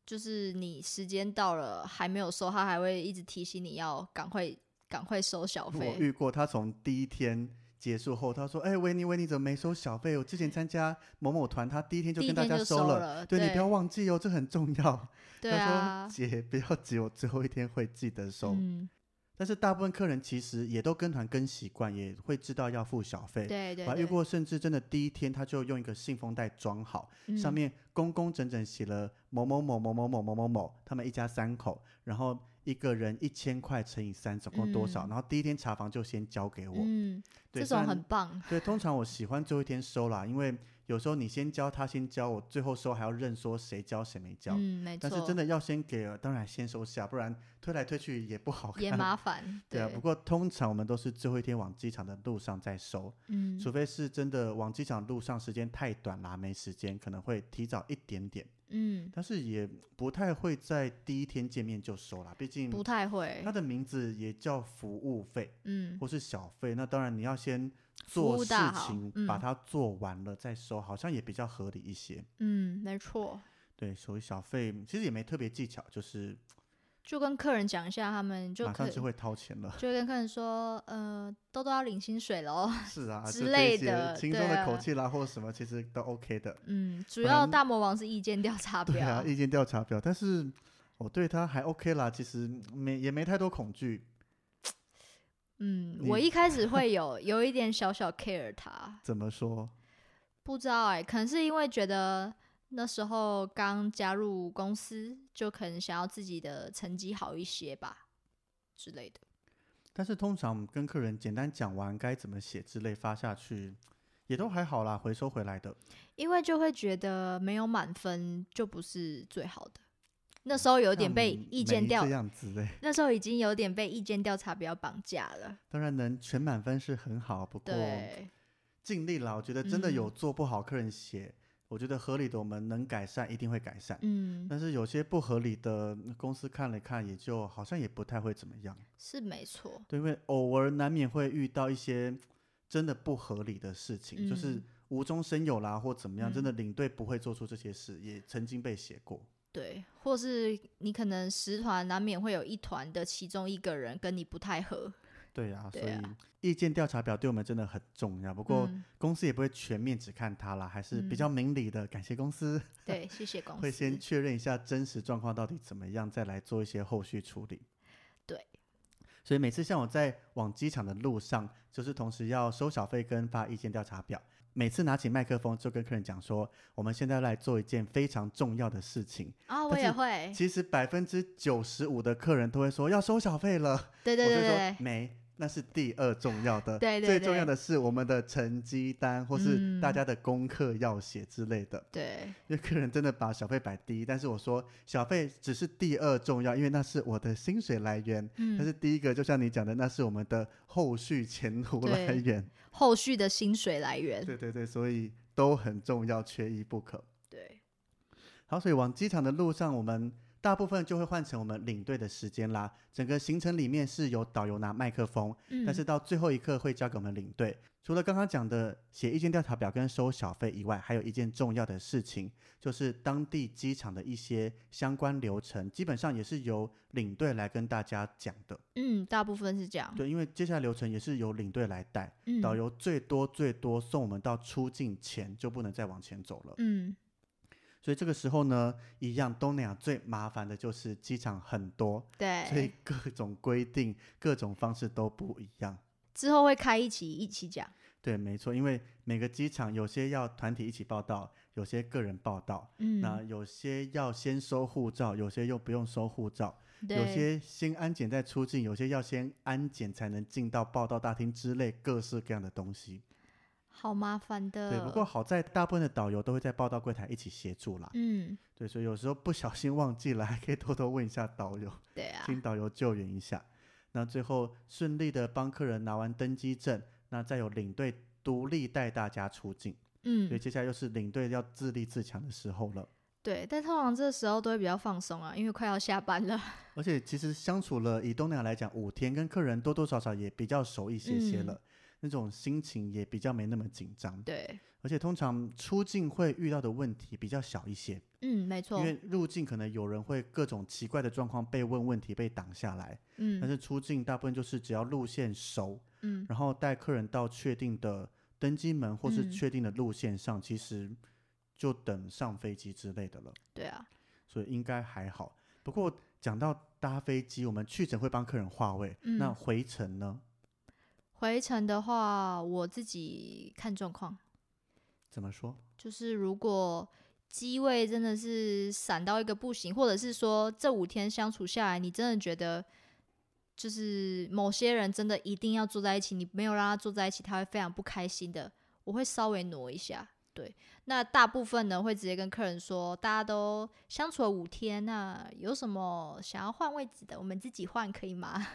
就是你时间到了还没有收，他还会一直提醒你要赶快赶快收小费。我遇过他从第一天结束后，他说：“哎、欸，维尼，维尼怎么没收小费？我之前参加某某团，他第一天就跟大家收了。收了对, 对你不要忘记哦，这很重要。”对啊，他说：“姐，不要急，我最后一天会记得收。嗯”但是大部分客人其实也都跟团跟习惯，也会知道要付小费。对 对, 对，我还遇过，甚至真的第一天他就用一个信封袋装好，嗯、上面工工整整写了某某某某某某某某某，他们一家三口，然后。一个人一千块乘以三总共多少、嗯、然后第一天茶房就先交给我、嗯、对，这种很棒。对，通常我喜欢最后一天收啦，因为有时候你先交他先交，我最后收还要认说谁交谁没交、嗯、没错，但是真的要先给了当然先收下，不然推来推去也不好看，也麻烦。 对, 对啊，不过通常我们都是最后一天往机场的路上再收、嗯、除非是真的往机场路上时间太短啦，没时间，可能会提早一点点，嗯，但是也不太会在第一天见面就收啦，毕竟不太会。他的名字也叫服务费，嗯，或是小费，那当然你要先做事情、嗯、把它做完了再收，好像也比较合理一些。嗯，没错。对，所以小费其实也没特别技巧，就是就跟客人讲一下，他们就马上就会掏钱了，就跟客人说呃豆豆要领薪水咯，是啊之类的，轻松的口气啦、啊、或什么其实都 OK 的。嗯，主要大魔王是意见调查表。对啊，意见调查表，但是我对他还 OK 啦，其实没也没太多恐惧。嗯，我一开始会有有一点小小 care 他。怎么说？不知道哎、欸，可能是因为觉得那时候刚加入公司，就可能想要自己的成绩好一些吧之类的。但是通常我们跟客人简单讲完该怎么写之类发下去，也都还好啦，回收回来的。因为就会觉得没有满分就不是最好的。那时候有点被意见调，这样子欸，那时候已经有点被意见调查表绑架了。当然能全满分是很好，不过尽力啦。我觉得真的有做不好客人写。嗯，我觉得合理的我们能改善一定会改善，嗯，但是有些不合理的公司看了看也就好像也不太会怎么样，是没错。对，因为偶尔难免会遇到一些真的不合理的事情，嗯，就是无中生有啦或怎么样，嗯，真的领队不会做出这些事，也曾经被写过。对，或是你可能十团难免会有一团的其中一个人跟你不太合。对啊，所以意见调查表对我们真的很重要，不过公司也不会全面只看它啦，嗯，还是比较明理的，感谢公司。对，谢谢公司。会先确认一下真实状况到底怎么样，再来做一些后续处理。对，所以每次像我在往机场的路上，就是同时要收小费跟发意见调查表，每次拿起麦克风就跟客人讲说，我们现在来做一件非常重要的事情啊。哦，我也会。其实 百分之九十五 的客人都会说要收小费了。对对对对，我就说没，那是第二重要的。对对对，最重要的是我们的成绩单或是大家的功课要写之类的。嗯，对，因为客人真的把小费摆第一，但是我说小费只是第二重要，因为那是我的薪水来源。嗯，但是第一个就像你讲的，那是我们的后续前途来源，后续的薪水来源。对对对，所以都很重要，缺一不可。对，好，所以往机场的路上我们大部分就会换成我们领队的时间啦，整个行程里面是由导游拿麦克风，嗯，但是到最后一刻会交给我们领队。除了刚刚讲的写意见调查表跟收小费以外，还有一件重要的事情，就是当地机场的一些相关流程，基本上也是由领队来跟大家讲的。嗯，大部分是这样。对，因为接下来流程也是由领队来带，嗯，导游最多最多送我们到出境前就不能再往前走了。嗯，所以这个时候呢，一样东南亚最麻烦的就是机场很多，对，所以各种规定各种方式都不一样，之后会开一期一期讲。对，没错，因为每个机场有些要团体一起报到，有些个人报到，嗯，那有些要先收护照，有些又不用收护照，有些先安检再出境，有些要先安检才能进到报到大厅之类各式各样的东西，好麻烦的。对，不过好在大部分的导游都会在报到柜台一起协助啦。嗯，对，所以有时候不小心忘记了，还可以偷偷问一下导游。对啊，请导游救援一下。那最后顺利的帮客人拿完登机证，那再有领队独立带大家出境。嗯，所以接下来又是领队要自立自强的时候了。对，但通常这时候都会比较放松啊，因为快要下班了。而且其实相处了以东南亚来讲五天，跟客人多多少少也比较熟一些些了。嗯，那种心情也比较没那么紧张。对，而且通常出境会遇到的问题比较小一些。嗯，没错，因为入境可能有人会各种奇怪的状况被问问题被挡下来，嗯，但是出境大部分就是只要路线熟，嗯，然后带客人到确定的登机门或是确定的路线上、嗯、其实就等上飞机之类的了。对啊，所以应该还好。不过讲到搭飞机，我们去程会帮客人划位、嗯、那回程呢？回程的话我自己看状况。怎么说？就是如果机位真的是散到一个不行，或者是说这五天相处下来你真的觉得就是某些人真的一定要坐在一起，你没有让他坐在一起他会非常不开心的，我会稍微挪一下。对，那大部分呢会直接跟客人说大家都相处了五天，那有什么想要换位置的我们自己换可以吗？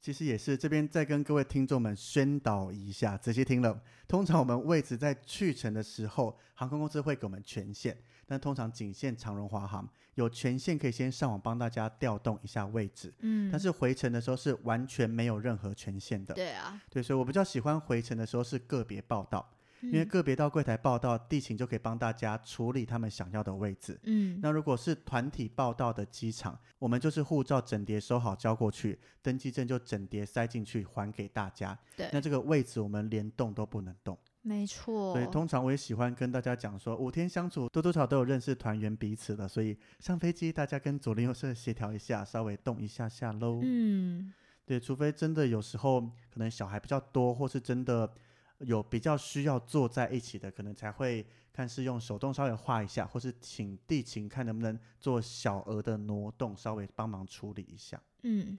其实也是这边再跟各位听众们宣导一下，仔细听了，通常我们位置在去程的时候航空公司会给我们权限，但通常仅限长荣华航，有权限可以先上网帮大家调动一下位置、嗯、但是回程的时候是完全没有任何权限的。对啊，对，所以我比较喜欢回程的时候是个别报到，因为个别到柜台报到，地勤就可以帮大家处理他们想要的位置。嗯，那如果是团体报到的机场，我们就是护照整叠收好交过去，登机证就整叠塞进去还给大家。对，那这个位置我们连动都不能动。没错，所以通常我也喜欢跟大家讲说五天相处多多少都有认识团员彼此了，所以上飞机大家跟左邻右舍协调一下，稍微动一下下咯。嗯，对，除非真的有时候可能小孩比较多，或是真的有比较需要坐在一起的，可能才会看是用手动稍微画一下，或是请地勤看能不能做小额的挪动，稍微帮忙处理一下。嗯，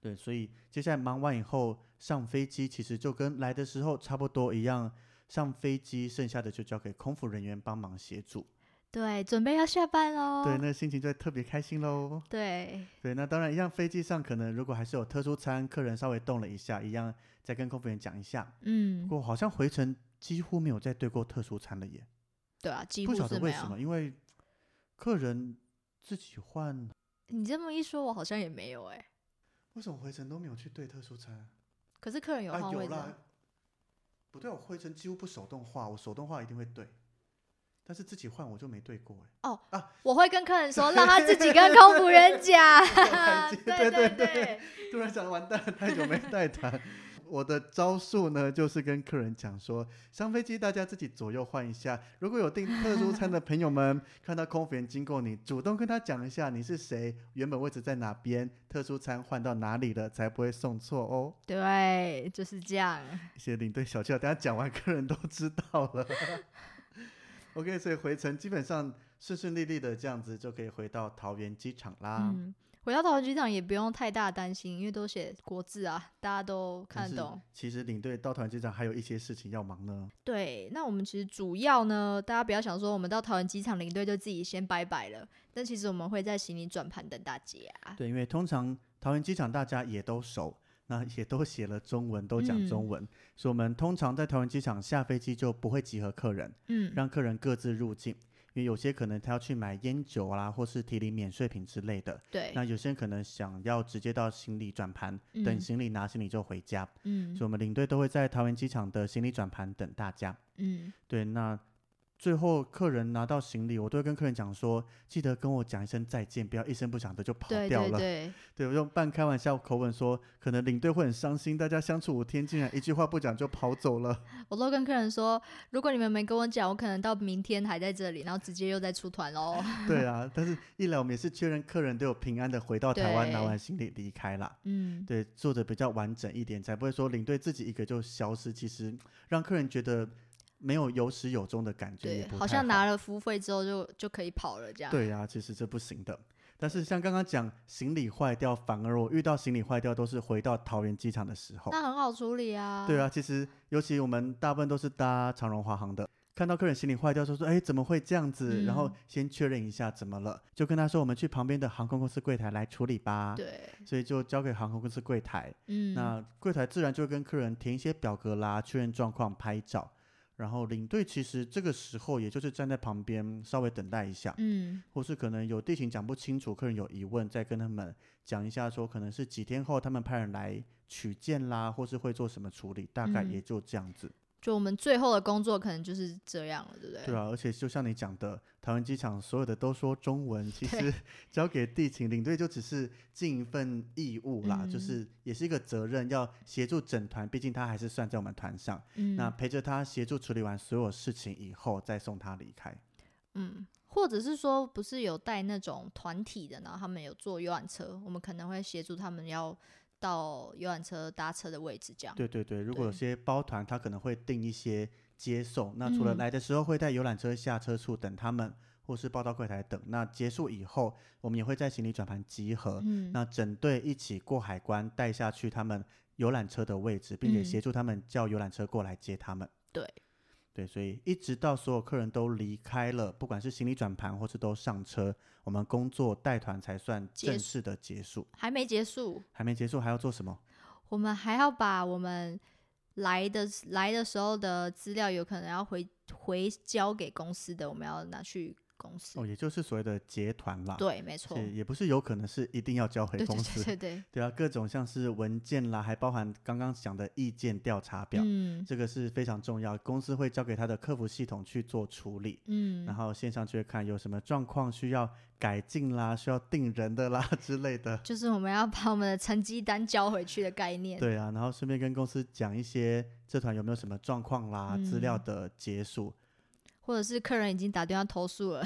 对，所以接下来忙完以后上飞机，其实就跟来的时候差不多一样，上飞机剩下的就交给空服人员帮忙协助。对，准备要下班喽。对，那心情就特别开心喽。对对，那当然一样，飞机上可能如果还是有特殊餐，客人稍微动了一下，一样再跟空服员讲一下。嗯，不过好像回程几乎没有再对过特殊餐了耶。对啊，几乎是没有。不晓得为什么，因为客人自己换。你这么一说我好像也没有耶。为什么回程都没有去对特殊餐？可是客人有换位置、啊啊、不对，我回程几乎不手动化，我手动化一定会对，但是自己换我就没对过哎。哦、啊、我会跟客人说让他自己跟空服人讲对对对，突然想完蛋太久没带团我的招数呢就是跟客人讲说上飞机大家自己左右换一下，如果有订特殊餐的朋友们看到空服员经过你主动跟他讲一下你是谁，原本位置在哪边，特殊餐换到哪里了，才不会送错哦。对，就是这样，一些领队小技巧等一下讲完客人都知道了OK， 所以回程基本上顺顺利利的这样子就可以回到桃园机场啦、嗯、回到桃园机场也不用太大担心，因为都写国字啊，大家都看得懂。其实领队到桃园机场还有一些事情要忙呢。对，那我们其实主要呢，大家不要想说我们到桃园机场领队就自己先拜拜了，但其实我们会在行李转盘等大家、啊、对，因为通常桃园机场大家也都熟，那也都写了中文，都讲中文、嗯、所以我们通常在桃园机场下飞机就不会集合客人、嗯、让客人各自入境，因为有些可能他要去买烟酒啦、啊，或是提领免税品之类的。对，那有些人可能想要直接到行李转盘、嗯、等行李拿行李就回家、嗯、所以我们领队都会在桃园机场的行李转盘等大家。嗯，对，那最后客人拿到行李我都会跟客人讲说记得跟我讲一声再见，不要一声不响的就跑掉了。对对对，对，我用半开玩笑口吻说可能领队会很伤心，大家相处五天竟然一句话不讲就跑走了我都跟客人说如果你们没跟我讲我可能到明天还在这里，然后直接又再出团咯对啊，但是一来我们也是确认客人都有平安的回到台湾拿完行李离开啦。嗯，对，做得比较完整一点，才不会说领队自己一个就消失，其实让客人觉得没有有始有终的感觉，也不太好，好像拿了服务费之后 就, 就可以跑了这样。对啊，其实这不行的。但是像刚刚讲行李坏掉，反而我遇到行李坏掉都是回到桃园机场的时候，那很好处理啊。对啊，其实尤其我们大部分都是搭长荣华航的，看到客人行李坏掉说说哎怎么会这样子、嗯、然后先确认一下怎么了，就跟他说我们去旁边的航空公司柜台来处理吧。对，所以就交给航空公司柜台。嗯，那柜台自然就跟客人填一些表格啦，确认状况拍照，然后领队其实这个时候也就是站在旁边稍微等待一下，嗯，或是可能有地勤讲不清楚，客人有疑问再跟他们讲一下，说可能是几天后他们派人来取件啦，或是会做什么处理，大概也就这样子、嗯、就我们最后的工作可能就是这样了，对不对？对啊，而且就像你讲的，台湾机场所有的都说中文，其实交给地勤领队就只是尽一份义务啦、嗯、就是也是一个责任，要协助整团，毕竟他还是算在我们团上、嗯、那陪着他协助处理完所有事情以后再送他离开。嗯，或者是说不是有带那种团体的，然后他们有坐游览车，我们可能会协助他们要到游览车搭车的位置，这样。对对对，如果有些包团他可能会订一些接送，那除了来的时候会带游览车下车处等他们、嗯、或是报到柜台等，那结束以后我们也会在行李转盘集合、嗯、那整队一起过海关带下去他们游览车的位置，并且协助他们叫游览车过来接他们、嗯、对对，所以一直到所有客人都离开了，不管是行李转盘或是都上车，我们工作带团才算正式的结束。还没结束，还没结束，还要做什么？我们还要把我们来的来的时候的资料有可能要回回交给公司的，我们要拿去公司。哦，也就是所谓的结团啦。对，没错，也不是有可能是一定要交回公司。对对对对对。对啊，各种像是文件啦，还包含刚刚讲的意见调查表、嗯、这个是非常重要，公司会交给他的客服系统去做处理、嗯、然后线上就会看有什么状况需要改进啦，需要定人的啦之类的，就是我们要把我们的成绩单交回去的概念。对啊，然后顺便跟公司讲一些这团有没有什么状况啦、嗯、资料的结束，或者是客人已经打电话投诉了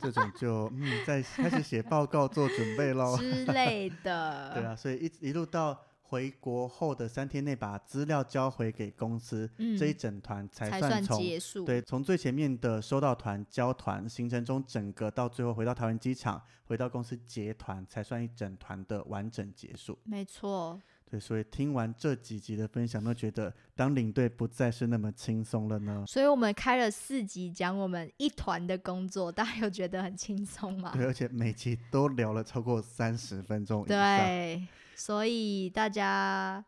这种就嗯，再开始写报告做准备咯之类的对啊，所以 一, 一路到回国后的三天内把资料交回给公司、嗯、这一整团才 算, 才算结束。对，从最前面的收到团交团行程中整个到最后回到台湾机场回到公司结团才算一整团的完整结束。没错。对，所以听完这几集的分享，有没有觉得当领队不再是那么轻松了呢？所以我们开了四集讲我们一团的工作，大家有觉得很轻松吗？对，而且每集都聊了超过三十分钟以上。对，所以大家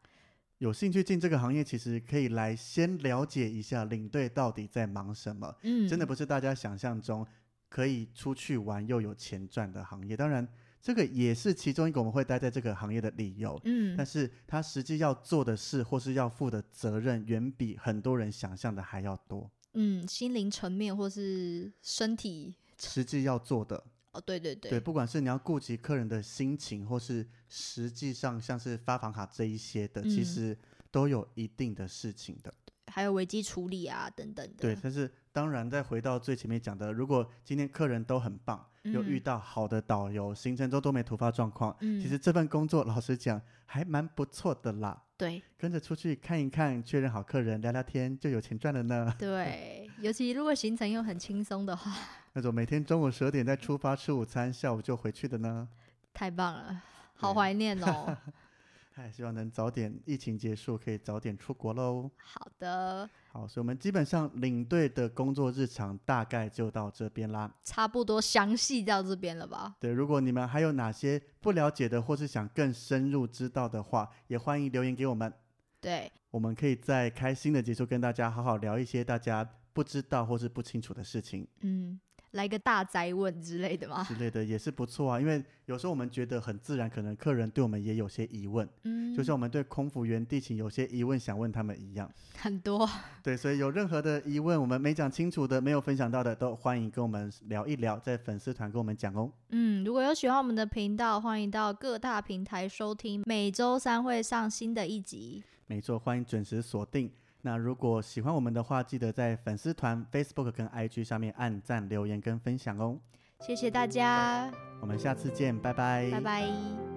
有兴趣进这个行业，其实可以来先了解一下领队到底在忙什么、嗯、真的不是大家想象中可以出去玩又有钱赚的行业。当然这个也是其中一个我们会待在这个行业的理由、嗯、但是他实际要做的事或是要负的责任远比很多人想象的还要多。嗯，心灵层面或是身体实际要做的。哦，对对对对，不管是你要顾及客人的心情或是实际上像是发房卡这一些的、嗯、其实都有一定的事情的，还有危机处理啊等等的。对，但是当然再回到最前面讲的，如果今天客人都很棒，有遇到好的导游、嗯、行程中都没突发状况、嗯、其实这份工作老实讲还蛮不错的啦。对，跟着出去看一看，确认好客人，聊聊天就有钱赚了呢。对，尤其如果行程又很轻松的话那种每天中午十二点再出发吃午餐下午就回去的呢，太棒了，好怀念哦哎，希望能早点疫情结束，可以早点出国咯。好的，好，所以我们基本上领队的工作日常大概就到这边啦，差不多详细到这边了吧。对，如果你们还有哪些不了解的或是想更深入知道的话，也欢迎留言给我们。对，我们可以在开新的集数跟大家好好聊一些大家不知道或是不清楚的事情。嗯，来个大哉问之类的吗？之类的也是不错啊，因为有时候我们觉得很自然，可能客人对我们也有些疑问，嗯，就像我们对空服员、地勤有些疑问想问他们一样，很多。对，所以有任何的疑问，我们没讲清楚的、没有分享到的，都欢迎跟我们聊一聊，在粉丝团跟我们讲哦。嗯，如果有喜欢我们的频道，欢迎到各大平台收听，每周三会上新的一集。没错，欢迎准时锁定。那如果喜欢我们的话，记得在粉丝团 Facebook 跟 I G 上面按赞留言跟分享哦。谢谢大家，我们下次见，拜拜拜拜。